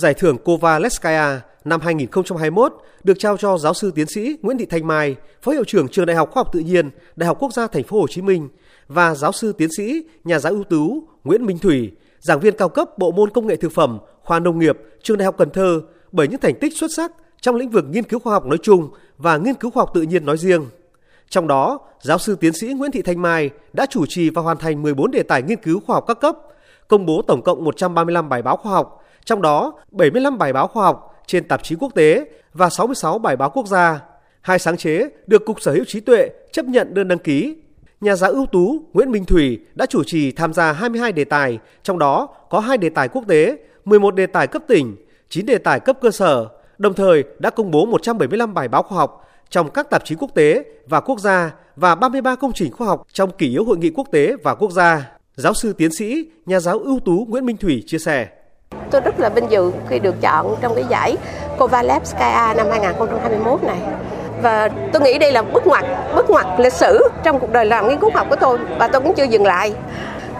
Giải thưởng Kovalevskaya năm 2021 được trao cho giáo sư tiến sĩ Nguyễn Thị Thanh Mai, Phó hiệu trưởng Trường Đại học Khoa học Tự nhiên, Đại học Quốc gia Thành phố Hồ Chí Minh và giáo sư tiến sĩ, nhà giáo ưu tú Nguyễn Minh Thủy, giảng viên cao cấp bộ môn Công nghệ thực phẩm, khoa Nông nghiệp, Trường Đại học Cần Thơ bởi những thành tích xuất sắc trong lĩnh vực nghiên cứu khoa học nói chung và nghiên cứu khoa học tự nhiên nói riêng. Trong đó, giáo sư tiến sĩ Nguyễn Thị Thanh Mai đã chủ trì và hoàn thành 14 đề tài nghiên cứu khoa học các cấp, công bố tổng cộng 135 bài báo khoa học, trong đó 75 bài báo khoa học trên tạp chí quốc tế và 66 bài báo quốc gia. 2 sáng chế được Cục Sở hữu trí tuệ chấp nhận đơn đăng ký. Nhà giáo ưu tú Nguyễn Minh Thủy đã chủ trì tham gia 22 đề tài, trong đó có 2 đề tài quốc tế, 11 đề tài cấp tỉnh, 9 đề tài cấp cơ sở, đồng thời đã công bố 175 bài báo khoa học trong các tạp chí quốc tế và quốc gia và 33 công trình khoa học trong kỷ yếu hội nghị quốc tế và quốc gia. Giáo sư tiến sĩ, nhà giáo ưu tú Nguyễn Minh Thủy chia sẻ. Tôi rất là vinh dự khi được chọn trong cái giải Kovalevskaya năm 2021 này. Và tôi nghĩ đây là bước ngoặt lịch sử trong cuộc đời làm nghiên cứu học của tôi, và tôi cũng chưa dừng lại.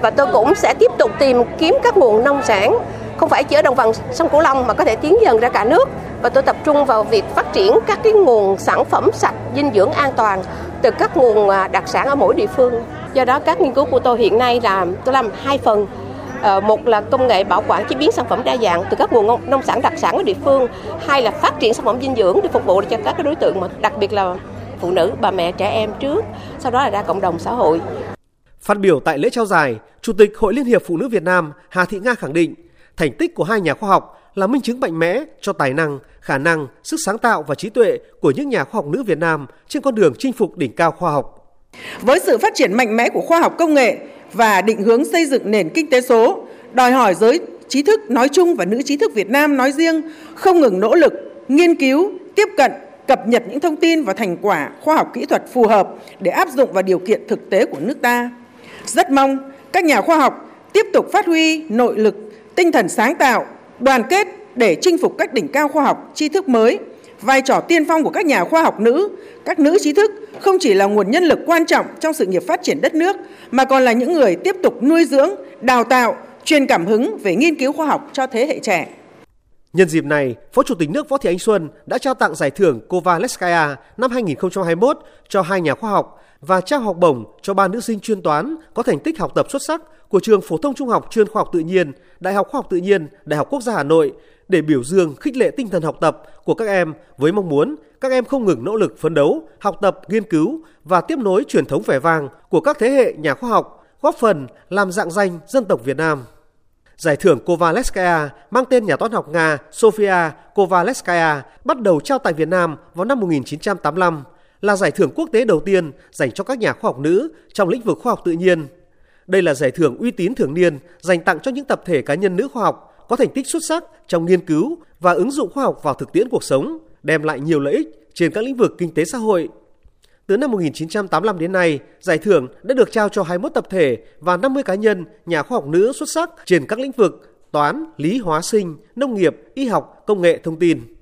Và tôi cũng sẽ tiếp tục tìm kiếm các nguồn nông sản, không phải chỉ ở đồng bằng sông Cửu Long mà có thể tiến dần ra cả nước. Và tôi tập trung vào việc phát triển các cái nguồn sản phẩm sạch, dinh dưỡng an toàn từ các nguồn đặc sản ở mỗi địa phương. Do đó các nghiên cứu của tôi hiện nay là tôi làm 2 phần. Một là công nghệ bảo quản chế biến sản phẩm đa dạng từ các nguồn nông sản đặc sản ở địa phương. 2 là phát triển sản phẩm dinh dưỡng để phục vụ cho các đối tượng, mà đặc biệt là phụ nữ, bà mẹ, trẻ em trước, sau đó là ra cộng đồng xã hội. Phát biểu tại lễ trao giải, Chủ tịch Hội Liên hiệp Phụ nữ Việt Nam Hà Thị Nga khẳng định thành tích của 2 nhà khoa học là minh chứng mạnh mẽ cho tài năng, khả năng, sức sáng tạo và trí tuệ của những nhà khoa học nữ Việt Nam trên con đường chinh phục đỉnh cao khoa học. Với sự phát triển mạnh mẽ của khoa học công nghệ và định hướng xây dựng nền kinh tế số, đòi hỏi giới trí thức nói chung và nữ trí thức Việt Nam nói riêng không ngừng nỗ lực, nghiên cứu, tiếp cận, cập nhật những thông tin và thành quả khoa học kỹ thuật phù hợp để áp dụng vào điều kiện thực tế của nước ta. Rất mong các nhà khoa học tiếp tục phát huy nội lực, tinh thần sáng tạo, đoàn kết để chinh phục các đỉnh cao khoa học, tri thức mới. Vai trò tiên phong của các nhà khoa học nữ, các nữ trí thức không chỉ là nguồn nhân lực quan trọng trong sự nghiệp phát triển đất nước, mà còn là những người tiếp tục nuôi dưỡng, đào tạo, truyền cảm hứng về nghiên cứu khoa học cho thế hệ trẻ. Nhân dịp này, Phó Chủ tịch nước Võ Thị Ánh Xuân đã trao tặng giải thưởng Kovalevskaya năm 2021 cho 2 nhà khoa học và trao học bổng cho 3 nữ sinh chuyên toán có thành tích học tập xuất sắc của Trường Phổ thông Trung học chuyên Khoa học Tự nhiên, Đại học Khoa học Tự nhiên, Đại học Quốc gia Hà Nội để biểu dương khích lệ tinh thần học tập của các em với mong muốn các em không ngừng nỗ lực phấn đấu, học tập, nghiên cứu và tiếp nối truyền thống vẻ vang của các thế hệ nhà khoa học, góp phần làm rạng danh dân tộc Việt Nam. Giải thưởng Kovalevskaya mang tên nhà toán học Nga Sofia Kovalevskaya bắt đầu trao tại Việt Nam vào năm 1985, là giải thưởng quốc tế đầu tiên dành cho các nhà khoa học nữ trong lĩnh vực khoa học tự nhiên. Đây là giải thưởng uy tín thường niên dành tặng cho những tập thể cá nhân nữ khoa học có thành tích xuất sắc trong nghiên cứu và ứng dụng khoa học vào thực tiễn cuộc sống, đem lại nhiều lợi ích trên các lĩnh vực kinh tế xã hội. Từ năm 1985 đến nay, giải thưởng đã được trao cho 21 tập thể và 50 cá nhân nhà khoa học nữ xuất sắc trên các lĩnh vực toán, lý hóa sinh, nông nghiệp, y học, công nghệ thông tin.